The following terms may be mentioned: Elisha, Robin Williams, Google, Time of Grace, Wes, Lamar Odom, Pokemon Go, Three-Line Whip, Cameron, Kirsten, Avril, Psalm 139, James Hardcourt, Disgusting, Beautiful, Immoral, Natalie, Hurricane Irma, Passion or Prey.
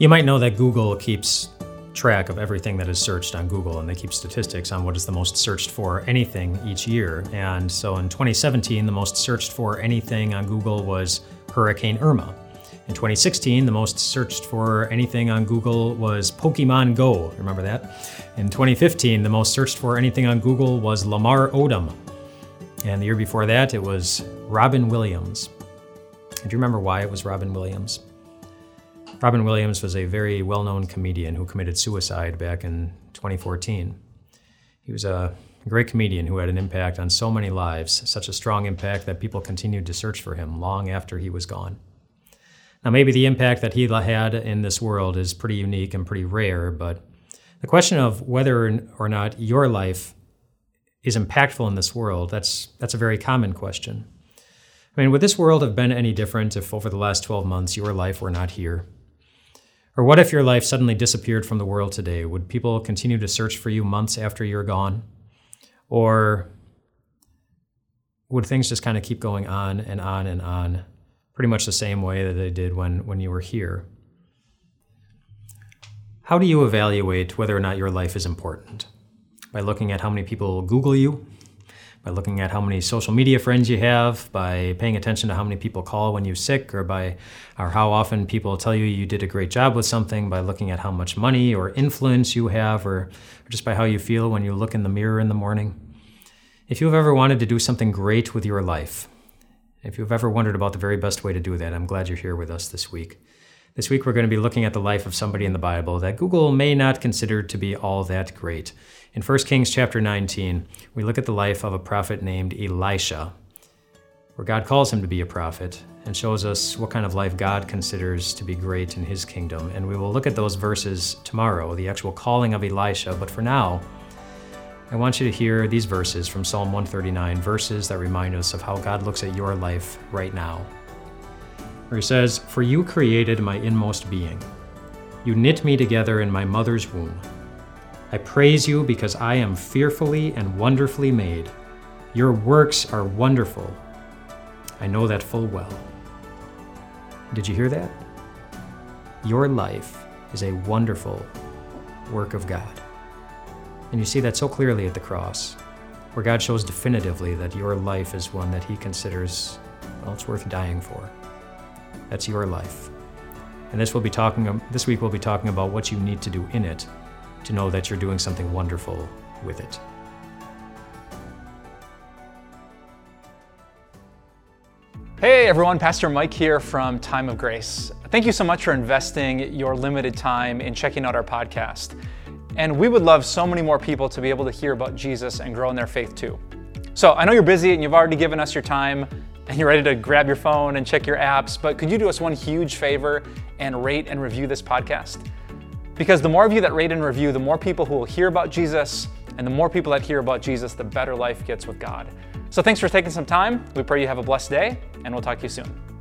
You might know that Google keeps track of everything that is searched on Google, and they keep statistics on what is the most searched for anything each year. And so in 2017, the most searched for anything on Google was Hurricane Irma. In 2016, the most searched for anything on Google was Pokemon Go. Remember that? In 2015, the most searched for anything on Google was Lamar Odom. And the year before that, it was Robin Williams. Do you remember why it was Robin Williams? Robin Williams was a very well-known comedian who committed suicide back in 2014. He was a great comedian who had an impact on so many lives, such a strong impact that people continued to search for him long after he was gone. Now, maybe the impact that he had in this world is pretty unique and pretty rare, but the question of whether or not your life is impactful in this world, that's a very common question. I mean, would this world have been any different if over the last 12 months your life were not here? Or what if your life suddenly disappeared from the world today? Would people continue to search for you months after you're gone? Or would things just kind of keep going on and on and on, pretty much the same way that they did when you were here? How do you evaluate whether or not your life is important? By looking at how many people Google you, by looking at how many social media friends you have, by paying attention to how many people call when you're sick, or how often people tell you you did a great job with something, by looking at how much money or influence you have, or just by how you feel when you look in the mirror in the morning. If you've ever wanted to do something great with your life, if you've ever wondered about the very best way to do that, I'm glad you're here with us this week. This week we're going to be looking at the life of somebody in the Bible that Google may not consider to be all that great. In 1 Kings chapter 19, we look at the life of a prophet named Elisha, where God calls him to be a prophet and shows us what kind of life God considers to be great in his kingdom. And we will look at those verses tomorrow, the actual calling of Elisha. But for now, I want you to hear these verses from Psalm 139, verses that remind us of how God looks at your life right now. Where he says, "For you created my inmost being. You knit me together in my mother's womb. I praise you because I am fearfully and wonderfully made. Your works are wonderful. I know that full well." Did you hear that? Your life is a wonderful work of God. And you see that so clearly at the cross, where God shows definitively that your life is one that he considers, well, it's worth dying for. That's your life. And this week we'll be talking about what you need to do in it to know that you're doing something wonderful with it. Hey everyone, Pastor Mike here from Time of Grace. Thank you so much for investing your limited time in checking out our podcast. And we would love so many more people to be able to hear about Jesus and grow in their faith too. So I know you're busy and you've already given us your time and you're ready to grab your phone and check your apps, but could you do us one huge favor and rate and review this podcast? Because the more of you that rate and review, the more people who will hear about Jesus, and the more people that hear about Jesus, the better life gets with God. So thanks for taking some time. We pray you have a blessed day, and we'll talk to you soon.